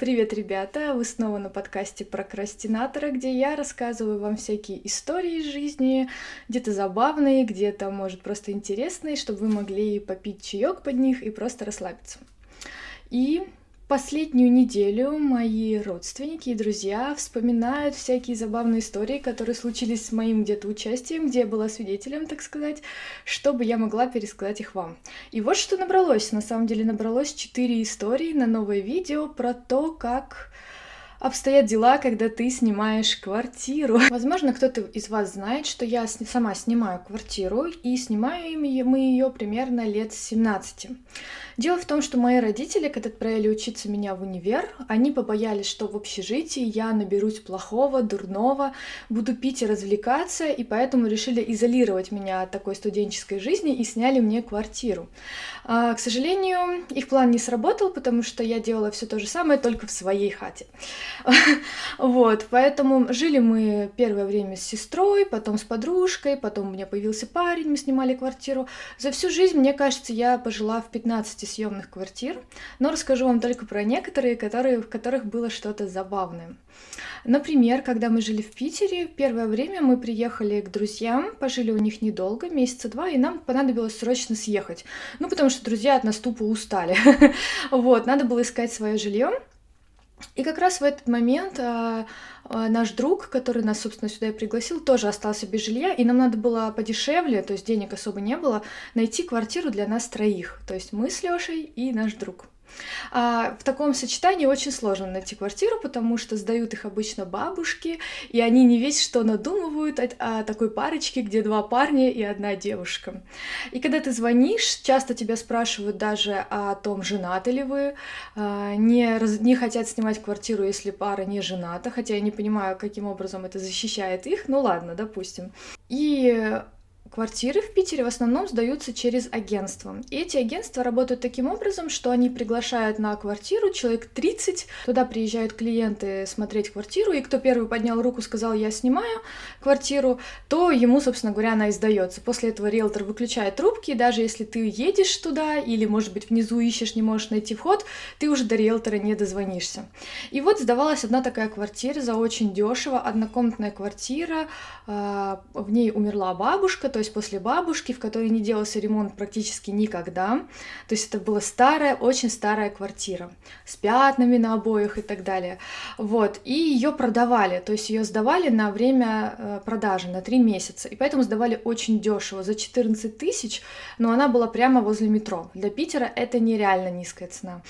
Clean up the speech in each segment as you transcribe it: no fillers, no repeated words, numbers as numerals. Привет, ребята! Вы снова на подкасте Прокрастинатора, где я рассказываю вам всякие истории из жизни, где-то забавные, где-то, может, просто интересные, чтобы вы могли попить чаёк под них и просто расслабиться. И последнюю неделю мои родственники и друзья вспоминают всякие забавные истории, которые случились с моим где-то участием, где я была свидетелем, так сказать, чтобы я могла пересказать их вам. И вот что набралось. На самом деле набралось 4 истории на новое видео про то, как обстоят дела, когда ты снимаешь квартиру. Возможно, кто-то из вас знает, что я сама снимаю квартиру, и снимаем мы ее примерно лет с 17. Дело в том, что мои родители, когда отправили учиться меня в универ, они побоялись, что в общежитии я наберусь плохого, дурного, буду пить и развлекаться, и поэтому решили изолировать меня от такой студенческой жизни и сняли мне квартиру. К сожалению, их план не сработал, потому что я делала все то же самое, только в своей хате. Вот, поэтому жили мы первое время с сестрой, потом с подружкой, потом у меня появился парень, мы снимали квартиру. За всю жизнь, мне кажется, я пожила в 15 съемных квартир, но расскажу вам только про некоторые, в которых было что-то забавное. Например, когда мы жили в Питере, первое время мы приехали к друзьям, пожили у них недолго, месяца два, и нам понадобилось срочно съехать, потому что друзья от нас тупо устали. Вот, надо было искать свое жилье. И как раз в этот момент наш друг, который нас, собственно, сюда и пригласил, тоже остался без жилья, и нам надо было подешевле, то есть денег особо не было, найти квартиру для нас троих, то есть мы с Лёшей и наш друг. В таком сочетании очень сложно найти квартиру, потому что сдают их обычно бабушки, и они не весь что надумывают о такой парочке, где 2 парня и 1 девушка. И когда ты звонишь, часто тебя спрашивают даже о том, женаты ли вы, не хотят снимать квартиру, если пара не жената, хотя я не понимаю, каким образом это защищает их, ну ладно, допустим. И квартиры в Питере в основном сдаются через агентство. И эти агентства работают таким образом, что они приглашают на квартиру человек 30, туда приезжают клиенты смотреть квартиру, и кто первый поднял руку, сказал, я снимаю квартиру, то ему, собственно говоря, она и сдается. После этого риэлтор выключает трубки, и даже если ты едешь туда, или, может быть, внизу ищешь, не можешь найти вход, ты уже до риэлтора не дозвонишься. И вот сдавалась одна такая квартира за очень дешево, однокомнатная квартира, в ней умерла бабушка, то есть после бабушки, в которой не делался ремонт практически никогда. То есть это была старая, очень старая квартира с пятнами на обоях и так далее. Вот, и ее продавали, то есть ее сдавали на время продажи, на 3 месяца. И поэтому сдавали очень дешево, за 14 тысяч, но она была прямо возле метро. Для Питера это нереально низкая цена.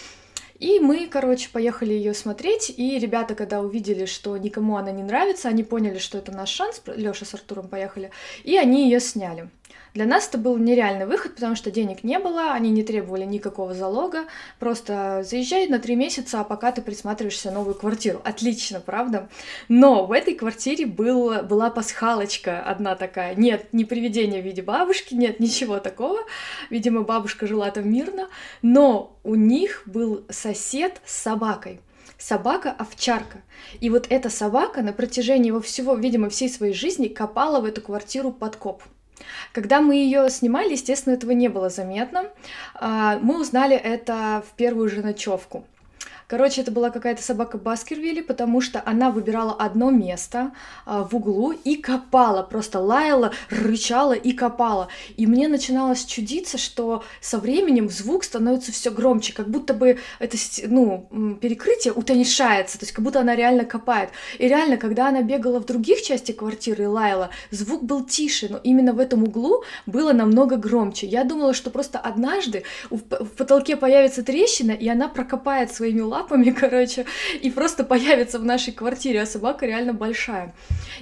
И мы, поехали ее смотреть, и ребята, когда увидели, что никому она не нравится, они поняли, что это наш шанс, Лёша с Артуром поехали, и они ее сняли. Для нас это был нереальный выход, потому что денег не было, они не требовали никакого залога, просто заезжай на 3 месяца, а пока ты присматриваешься новую квартиру. Отлично, правда? Но в этой квартире была пасхалочка одна такая. Нет, не привидение в виде бабушки, нет, ничего такого. Видимо, бабушка жила там мирно, но у них был сосед с собакой. Собака-овчарка. И вот эта собака на протяжении всей своей жизни копала в эту квартиру подкоп. Когда мы ее снимали, естественно, этого не было заметно. Мы узнали это в первую же ночевку. Это была какая-то собака Баскервилли, потому что она выбирала одно место в углу и копала, просто лаяла, рычала и копала. И мне начиналось чудиться, что со временем звук становится все громче, как будто бы это перекрытие утоньшается, то есть как будто она реально копает. И реально, когда она бегала в других части квартиры и лаяла, звук был тише, но именно в этом углу было намного громче. Я думала, что просто однажды в потолке появится трещина, и она прокопает своими лапами, и просто появится в нашей квартире, а собака реально большая.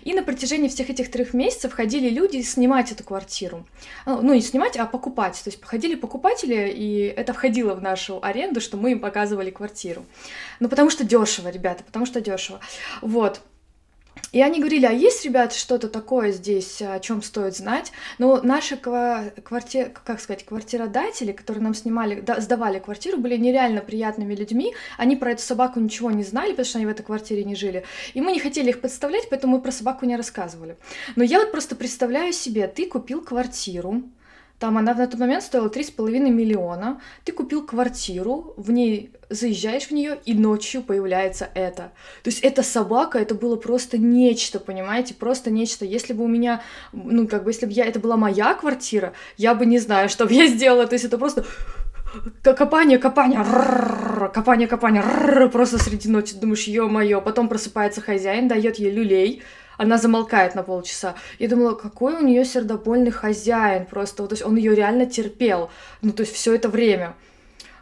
И на протяжении всех этих 3 месяцев ходили люди снимать эту квартиру. Не снимать, а покупать. То есть ходили покупатели, и это входило в нашу аренду, что мы им показывали квартиру. Потому что дешево, ребята, потому что дешево. Вот. И они говорили, а есть, ребята, что-то такое здесь, о чем стоит знать? Но наши квартиродатели, которые нам сдавали квартиру, были нереально приятными людьми. Они про эту собаку ничего не знали, потому что они в этой квартире не жили. И мы не хотели их подставлять, поэтому мы про собаку не рассказывали. Но я просто представляю себе, ты купил квартиру, Там она на тот момент стоила 3,5 миллиона. Ты купил квартиру, в ней заезжаешь в нее, и ночью появляется это. То есть эта собака, это было просто нечто, понимаете, просто нечто. Если бы у меня, ну как бы, если бы это была моя квартира, я бы не знаю, что бы я сделала. То есть это просто копание, просто среди ночи, думаешь, ё-моё. Потом просыпается хозяин, дает ей люлей. Она замолкает на полчаса. Я думала, какой у нее сердобольный хозяин просто. Вот, то есть он ее реально терпел. Ну, то есть все это время.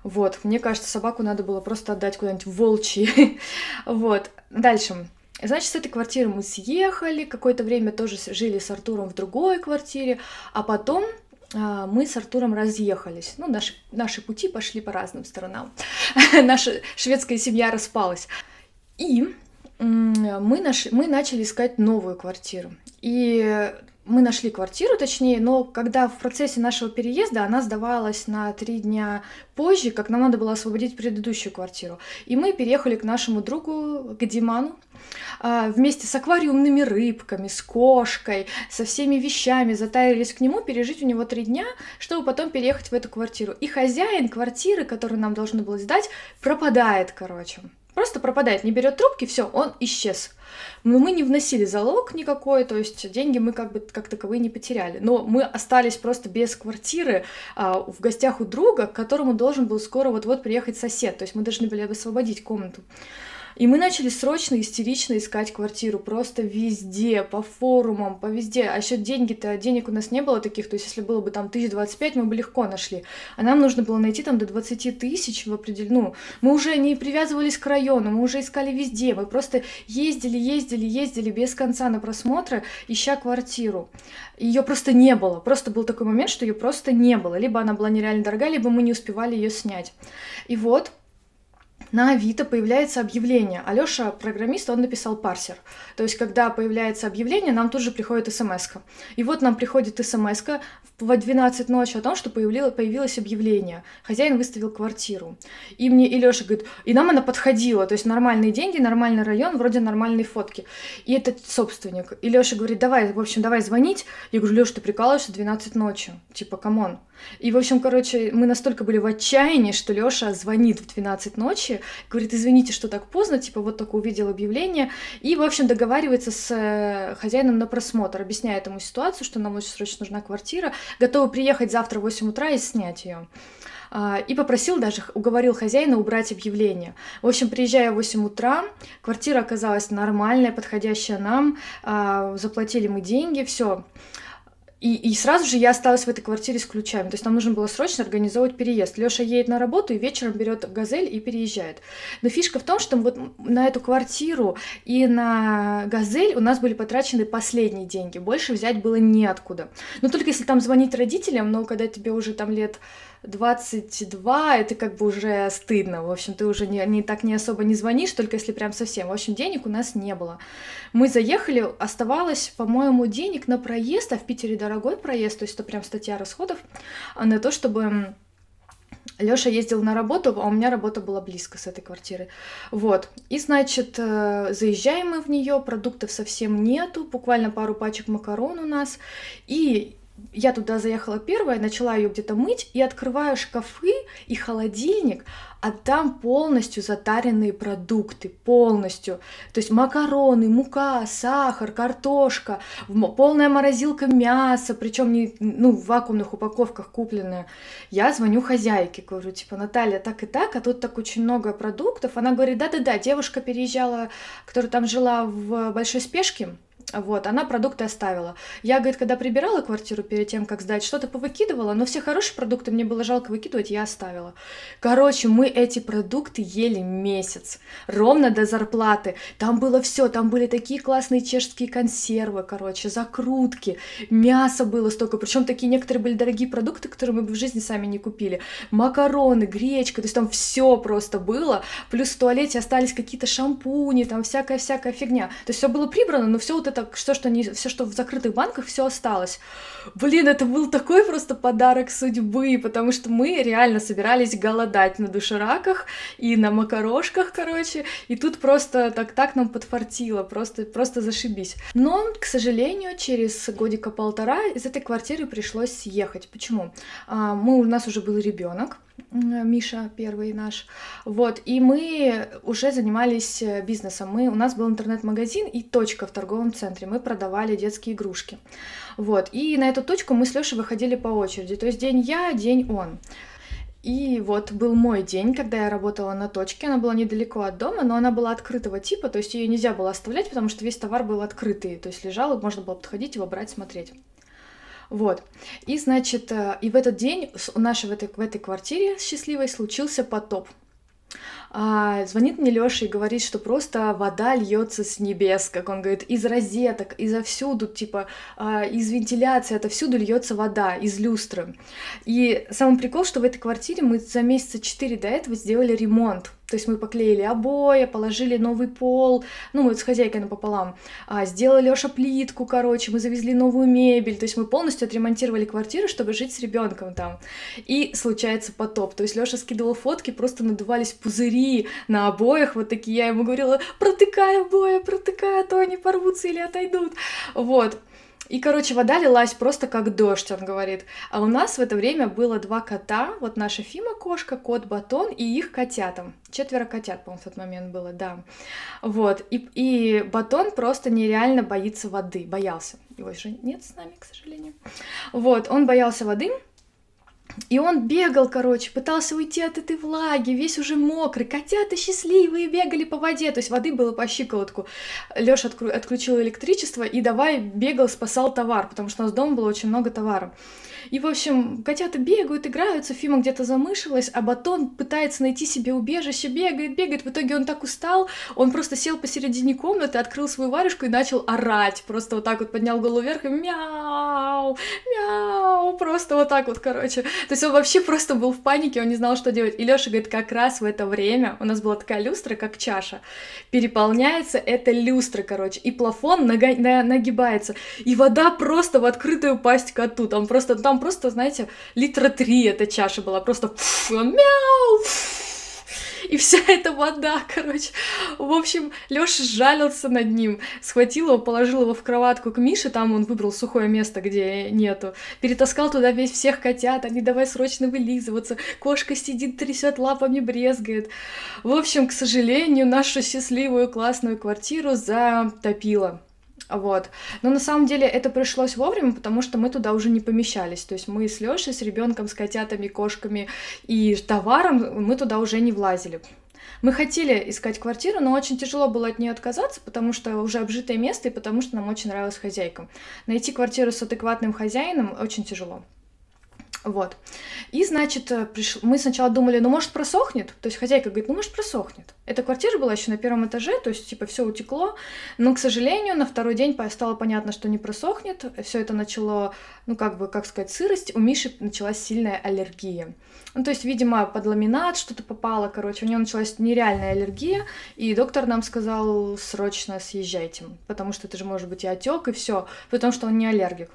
Вот. Мне кажется, собаку надо было просто отдать куда-нибудь волчьи. Вот. Дальше. Значит, с этой квартиры мы съехали. Какое-то время тоже жили с Артуром в другой квартире. А потом мы с Артуром разъехались. Ну, наши пути пошли по разным сторонам. Наша шведская семья распалась. И мы начали искать новую квартиру. И мы нашли квартиру, точнее, но когда в процессе нашего переезда она сдавалась на 3 дня позже, как нам надо было освободить предыдущую квартиру. И мы переехали к нашему другу, к Диману, вместе с аквариумными рыбками, с кошкой, со всеми вещами, затарились к нему, пережить у него 3 дня, чтобы потом переехать в эту квартиру. И хозяин квартиры, который нам должно было сдать, пропадает, короче. Просто пропадает, не берет трубки, все, он исчез. Но мы не вносили залог никакой, то есть деньги мы как бы как таковые не потеряли. Но мы остались просто без квартиры в гостях у друга, к которому должен был скоро вот-вот приехать сосед. То есть мы должны были освободить комнату. И мы начали срочно, истерично искать квартиру, просто везде, по форумам, по везде. А еще денег у нас не было таких, то есть если было бы там 1025, мы бы легко нашли. А нам нужно было найти там до 20 тысяч в определенную. Ну, мы уже не привязывались к району, мы уже искали везде. Мы просто ездили без конца на просмотры, ища квартиру. Ее просто не было. Просто был такой момент, что ее просто не было. Либо она была нереально дорогая, либо мы не успевали ее снять. И вот на Авито появляется объявление. Алёша, программист, он написал парсер. То есть, когда появляется объявление, нам тут же приходит смс-ка. И вот нам приходит смс-ка во 12 ночи о том, что появилось объявление. Хозяин выставил квартиру. И мне и Лёша говорит, и нам она подходила. То есть, нормальные деньги, нормальный район, вроде нормальные фотки. И этот собственник. И Лёша говорит, давай звонить. Я говорю, Лёш, ты прикалываешься, 12 ночи. Типа, камон. И, в общем, короче, мы настолько были в отчаянии, что Лёша звонит в 12 ночи, говорит, извините, что так поздно, типа, вот только увидел объявление, и, в общем, договаривается с хозяином на просмотр, объясняет ему ситуацию, что нам очень срочно нужна квартира, готовы приехать завтра в 8 утра и снять ее. И попросил, даже уговорил хозяина убрать объявление. В общем, приезжая в 8 утра, квартира оказалась нормальная, подходящая нам, заплатили мы деньги, все. И сразу же я осталась в этой квартире с ключами. То есть нам нужно было срочно организовывать переезд. Лёша едет на работу и вечером берет «Газель» и переезжает. Но фишка в том, что вот на эту квартиру и на «Газель» у нас были потрачены последние деньги. Больше взять было неоткуда. Но только если там звонить родителям, но когда тебе уже там лет 22, это как бы уже стыдно. В общем, ты уже не особо не звонишь, только если прям совсем. В общем, денег у нас не было. Мы заехали, оставалось, по-моему, денег на проезд, а в Питере дорогой проезд, то есть это прям статья расходов, на то, чтобы Лёша ездил на работу, а у меня работа была близко с этой квартиры. Вот. И, значит, заезжаем мы в нее, продуктов совсем нету, буквально пару пачек макарон у нас, и я туда заехала первая, начала ее где-то мыть, и открываю шкафы и холодильник, а там полностью затаренные продукты, полностью. То есть макароны, мука, сахар, картошка, полная морозилка мяса, причем не, ну, в вакуумных упаковках купленное. Я звоню хозяйке, говорю, типа, Наталья, так и так, а тут так очень много продуктов. Она говорит, да-да-да, девушка переезжала, которая там жила в большой спешке. Вот, она продукты оставила. Я, говорит, когда прибирала квартиру перед тем, как сдать, что-то повыкидывала, но все хорошие продукты мне было жалко выкидывать, я оставила. Короче, мы эти продукты ели месяц, ровно до зарплаты. Там было все, там были такие классные чешские консервы, короче, закрутки, мясо было столько, причем такие некоторые были дорогие продукты, которые мы бы в жизни сами не купили. Макароны, гречка, то есть там все просто было, плюс в туалете остались какие-то шампуни, там всякая-всякая фигня. То есть все было прибрано, но все вот это это все, что не, все, что в закрытых банках, все осталось. Блин, это был такой просто подарок судьбы, потому что мы реально собирались голодать на дошираках и на макарошках, короче, и тут просто так нам подфартило, просто зашибись. Но, к сожалению, через годика полтора из этой квартиры пришлось съехать. Почему? У нас уже был ребенок, Миша первый наш, вот, и мы уже занимались бизнесом, у нас был интернет-магазин и точка в торговом центре, мы продавали детские игрушки, вот, и на эту точку мы с Лёшей выходили по очереди, то есть день я, день он. И вот был мой день, когда я работала на точке, она была недалеко от дома, но она была открытого типа, то есть ее нельзя было оставлять, потому что весь товар был открытый, то есть лежал, можно было подходить, его брать, смотреть. Вот, и значит, и в этот день у нашей в этой квартире счастливой случился потоп. Звонит мне Лёша и говорит, что просто вода льется с небес, как он говорит, из розеток, изовсюду, типа, из вентиляции, отовсюду льется вода, из люстры. И самый прикол, что в этой квартире мы за месяца 4 до этого сделали ремонт. То есть мы поклеили обои, положили новый пол, мы с хозяйкой напополам, сделал Лёша плитку, короче, мы завезли новую мебель, то есть мы полностью отремонтировали квартиру, чтобы жить с ребенком там. И случается потоп, то есть Лёша скидывал фотки, просто надувались пузыри на обоях, вот такие, я ему говорила, протыкай обои, протыкай, а то они порвутся или отойдут, вот. И, короче, вода лилась просто как дождь, он говорит. А у нас в это время было 2 кота, вот наша Фима-кошка, кот Батон и их котята. 4 котят, по-моему, в тот момент было, да. Вот, и Батон просто нереально боится воды, боялся. Его же нет с нами, к сожалению. Вот, он боялся воды. И он бегал, короче, пытался уйти от этой влаги, весь уже мокрый, котята счастливые бегали по воде, то есть воды было по щиколотку. Лёша отключил электричество и давай бегал, спасал товар, потому что у нас дома было очень много товара. И, в общем, котята бегают, играются, Фима где-то замышилась, а Батон пытается найти себе убежище, бегает, в итоге он так устал, он просто сел посередине комнаты, открыл свою варежку и начал орать, просто вот так вот поднял голову вверх и мяу, мяу, просто вот так вот, короче. То есть он вообще просто был в панике, он не знал, что делать. И Лёша говорит, как раз в это время у нас была такая люстра, как чаша, переполняется эта люстра, короче, и плафон нагибается, и вода просто в открытую пасть коту, там просто, знаете, литра 3 эта чаша была, просто он мяу, и вся эта вода, короче. В общем, Лёша сжалился над ним, схватил его, положил его в кроватку к Мише, там он выбрал сухое место, где нету, перетаскал туда всех котят, они давай срочно вылизываться, кошка сидит, трясет лапами, брезгает. В общем, к сожалению, нашу счастливую классную квартиру затопило. Вот. Но на самом деле это пришлось вовремя, потому что мы туда уже не помещались. То есть мы с Лёшей, с ребенком, с котятами, кошками и товаром мы туда уже не влазили. Мы хотели искать квартиру, но очень тяжело было от нее отказаться, потому что уже обжитое место и потому что нам очень нравилась хозяйка. Найти квартиру с адекватным хозяином очень тяжело. Вот. И, значит, мы сначала думали, может, просохнет? То есть хозяйка говорит, может, просохнет. Эта квартира была еще на первом этаже, то есть, все утекло. Но, к сожалению, на второй день стало понятно, что не просохнет. Все это начало, сырость. У Миши началась сильная аллергия. То есть, видимо, под ламинат что-то попало, короче. У него началась нереальная аллергия, и доктор нам сказал, срочно съезжайте, потому что это же может быть и отек, и все, потому что он не аллергик.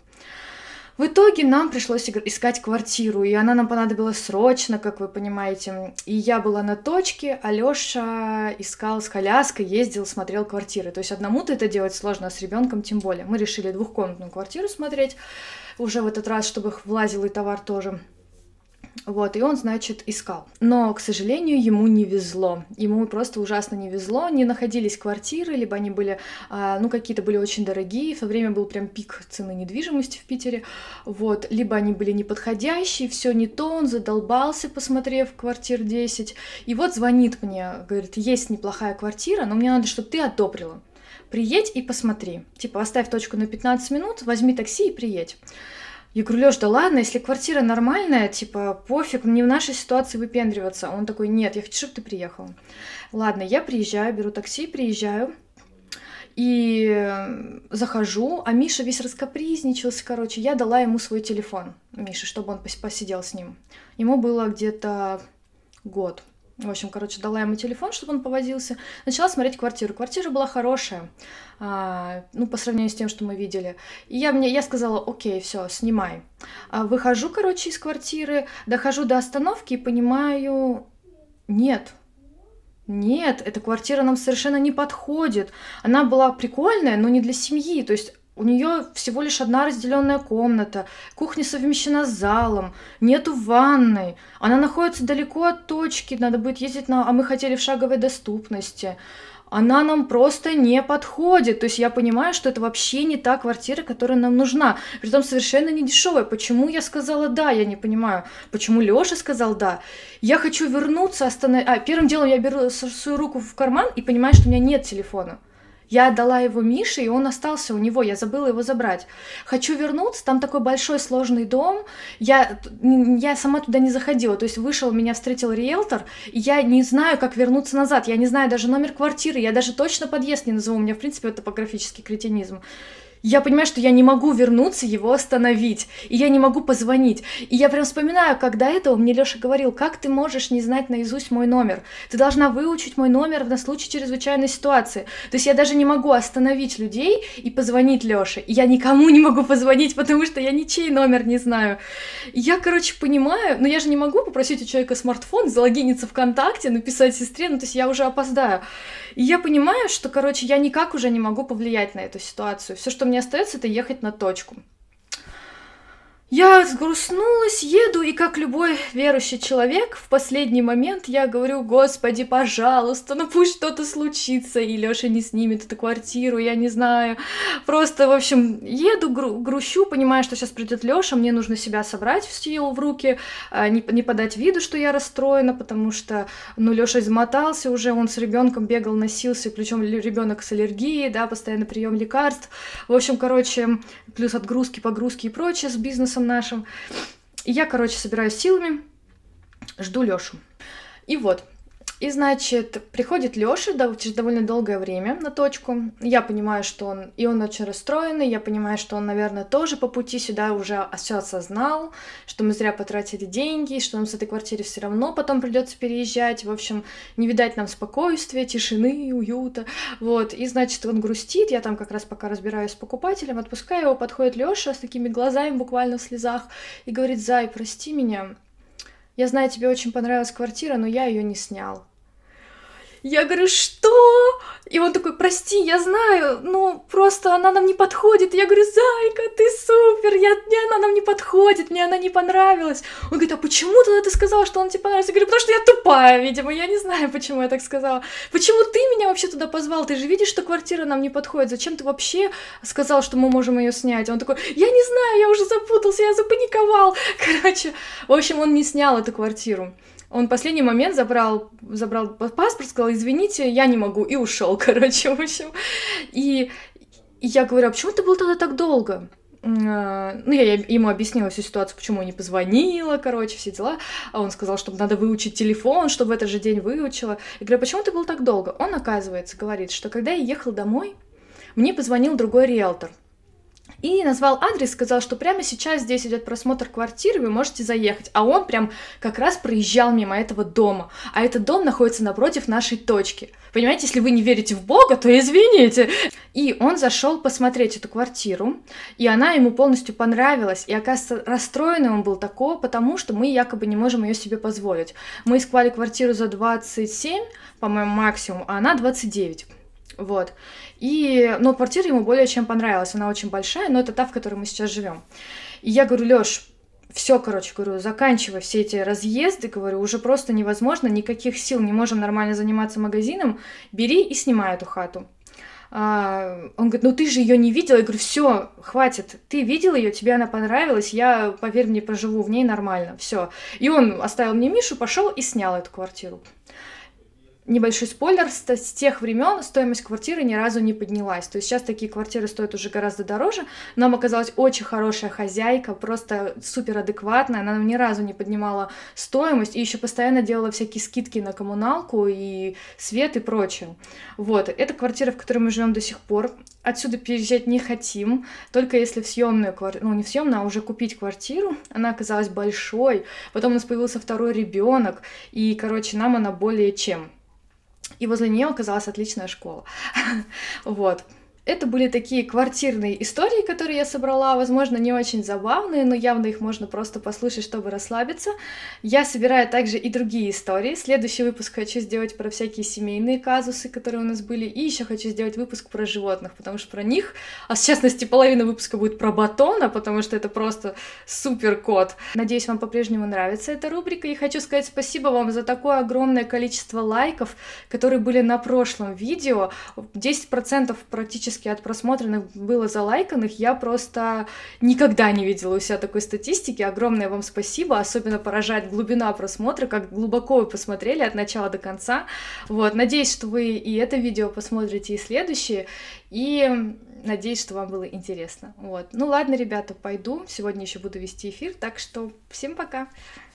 В итоге нам пришлось искать квартиру, и она нам понадобилась срочно, как вы понимаете. И я была на точке, а Лёша искал с коляской, ездил, смотрел квартиры. То есть одному-то это делать сложно, а с ребенком тем более. Мы решили двухкомнатную квартиру смотреть уже в этот раз, чтобы влазил и товар тоже. Вот, и он, значит, искал. Но, к сожалению, ему не везло. Ему просто ужасно не везло. Не находились квартиры, либо они были, какие-то были очень дорогие. В то время был прям пик цены недвижимости в Питере. Вот, либо они были неподходящие, все не то, он задолбался, посмотрев квартир 10. И вот звонит мне, говорит, есть неплохая квартира, но мне надо, чтобы ты одобрила. Приедь и посмотри. Оставь точку на 15 минут, возьми такси и приедь. Я говорю, Лёш, да ладно, если квартира нормальная, пофиг, не в нашей ситуации выпендриваться. Он такой, нет, я хочу, чтобы ты приехал. Ладно, я приезжаю, беру такси, приезжаю и захожу, а Миша весь раскапризничался, короче, я дала ему свой телефон, Мише, чтобы он посидел с ним. Ему было где-то год. В общем, короче, дала ему телефон, чтобы он повозился. Начала смотреть квартиру. Квартира была хорошая, ну, по сравнению с тем, что мы видели. И я сказала, окей, все, снимай. Выхожу, короче, из квартиры, дохожу до остановки и понимаю, нет. Нет, эта квартира нам совершенно не подходит. Она была прикольная, но не для семьи. То есть у нее всего лишь одна разделенная комната, кухня совмещена с залом, нету ванной, она находится далеко от точки, надо будет ездить на... А мы хотели в шаговой доступности. Она нам просто не подходит. То есть я понимаю, что это вообще не та квартира, которая нам нужна. Притом совершенно не дешевая. Почему я сказала да, я не понимаю. Почему Лёша сказал да? Я хочу вернуться, первым делом я беру свою руку в карман и понимаю, что у меня нет телефона. Я отдала его Мише, и он остался у него, я забыла его забрать. Хочу вернуться, там такой большой сложный дом, я сама туда не заходила, то есть вышел, меня встретил риэлтор, и я не знаю, как вернуться назад, я не знаю даже номер квартиры, я даже точно подъезд не назову, у меня, в принципе, это топографический кретинизм. Я понимаю, что я не могу вернуться, его остановить, и я не могу позвонить. И я прям вспоминаю, как до этого мне Лёша говорил, как ты можешь не знать наизусть мой номер? Ты должна выучить мой номер на случай чрезвычайной ситуации. То есть я даже не могу остановить людей и позвонить Лёше. И я никому не могу позвонить, потому что я ничей номер не знаю. И я, короче, понимаю, но я же не могу попросить у человека смартфон, залогиниться ВКонтакте, написать сестре, ну то есть я уже опоздаю. И я понимаю, что, короче, я никак уже не могу повлиять на эту ситуацию. Все, что мне остается, это ехать на точку. Я сгрустнулась, еду, и как любой верующий человек, в последний момент я говорю, Господи, пожалуйста, ну пусть что-то случится, и Лёша не снимет эту квартиру, я не знаю. Просто, в общем, еду, грущу, понимаю, что сейчас придет Лёша, мне нужно себя собрать в силу в руки, не подать виду, что я расстроена, потому что, ну, Лёша измотался уже, он с ребенком бегал, носился, причем ребенок с аллергией, да, постоянно прием лекарств. В общем, короче, плюс отгрузки, погрузки и прочее с бизнесом нашим. И я, короче, собираюсь силами, жду Лёшу. И вот. И, значит, приходит Лёша, да, через довольно долгое время на точку. Я понимаю, что он очень расстроенный, я понимаю, что он, наверное, тоже по пути сюда уже все осознал, что мы зря потратили деньги, что нам с этой квартиры все равно потом придется переезжать. В общем, не видать нам спокойствия, тишины, уюта. Вот, и, значит, он грустит, я там как раз пока разбираюсь с покупателем, отпускаю его, подходит Лёша с такими глазами буквально в слезах и говорит, Зай, прости меня, я знаю, тебе очень понравилась квартира, но я ее не снял. Я говорю, что? И он такой, прости, я знаю, ну просто она нам не подходит. Я говорю, Зайка, ты супер, она нам не подходит, мне она не понравилась. Он говорит, а почему тогда ты сказала, что она тебе понравилась? Я говорю, потому что я тупая, видимо, я не знаю, почему я так сказала. Почему ты меня вообще туда позвал? Ты же видишь, что квартира нам не подходит. Зачем ты вообще сказал, что мы можем ее снять? Он такой, я не знаю, я уже запутался, я запаниковал. Короче, в общем, он не снял эту квартиру. Он в последний момент забрал паспорт, сказал, извините, я не могу, и ушел, короче, в общем. И я говорю, а почему ты был тогда так долго? Ну, я ему объяснила всю ситуацию, почему я не позвонила, короче, все дела. А он сказал, что надо выучить телефон, чтобы в этот же день выучила. Я говорю, почему ты был так долго? Он, оказывается, говорит, что когда я ехал домой, мне позвонил другой риэлтор. И назвал адрес, сказал, что прямо сейчас здесь идет просмотр квартиры, вы можете заехать. А он прям как раз проезжал мимо этого дома. А этот дом находится напротив нашей точки. Понимаете, если вы не верите в Бога, то извините. И он зашел посмотреть эту квартиру, и она ему полностью понравилась. И, оказывается, расстроенный он был такой, потому что мы якобы не можем ее себе позволить. Мы искали квартиру за 27, по-моему, максимум, а она 29. Вот. Но квартира ему более чем понравилась, она очень большая, но это та, в которой мы сейчас живем. И я говорю, Лёш, все, короче, говорю, заканчивай все эти разъезды, говорю, уже просто невозможно, никаких сил, не можем нормально заниматься магазином, бери и снимай эту хату. Он говорит, ну ты же ее не видела. Я говорю, все, хватит, ты видел ее, тебе она понравилась, я, поверь мне, проживу в ней нормально, все. И он оставил мне Мишу, пошел и снял эту квартиру. Небольшой спойлер, с тех времен стоимость квартиры ни разу не поднялась. То есть сейчас такие квартиры стоят уже гораздо дороже. Нам оказалась очень хорошая хозяйка, просто супер адекватная. Она нам ни разу не поднимала стоимость и еще постоянно делала всякие скидки на коммуналку и свет и прочее. Вот, это квартира, в которой мы живем до сих пор. Отсюда переезжать не хотим, только если в съемную квартиру, ну не в съемную, а уже купить квартиру. Она оказалась большой, потом у нас появился второй ребенок, и, короче, нам она более чем. И возле нее оказалась отличная школа. Вот. Это были такие квартирные истории, которые я собрала. Возможно, не очень забавные, но явно их можно просто послушать, чтобы расслабиться. Я собираю также и другие истории. Следующий выпуск хочу сделать про всякие семейные казусы, которые у нас были. И еще хочу сделать выпуск про животных, потому что про них, а в частности, половина выпуска будет про Батона, потому что это просто супер кот. Надеюсь, вам по-прежнему нравится эта рубрика. И хочу сказать спасибо вам за такое огромное количество лайков, которые были на прошлом видео. 10% практически от просмотренных было залайканных, я просто никогда не видела у себя такой статистики. Огромное вам спасибо, особенно поражает глубина просмотра, как глубоко вы посмотрели от начала до конца. Вот, надеюсь, что вы и это видео посмотрите, и следующие, и надеюсь, что вам было интересно. Вот, ну ладно, ребята, пойду, сегодня еще буду вести эфир, так что всем пока!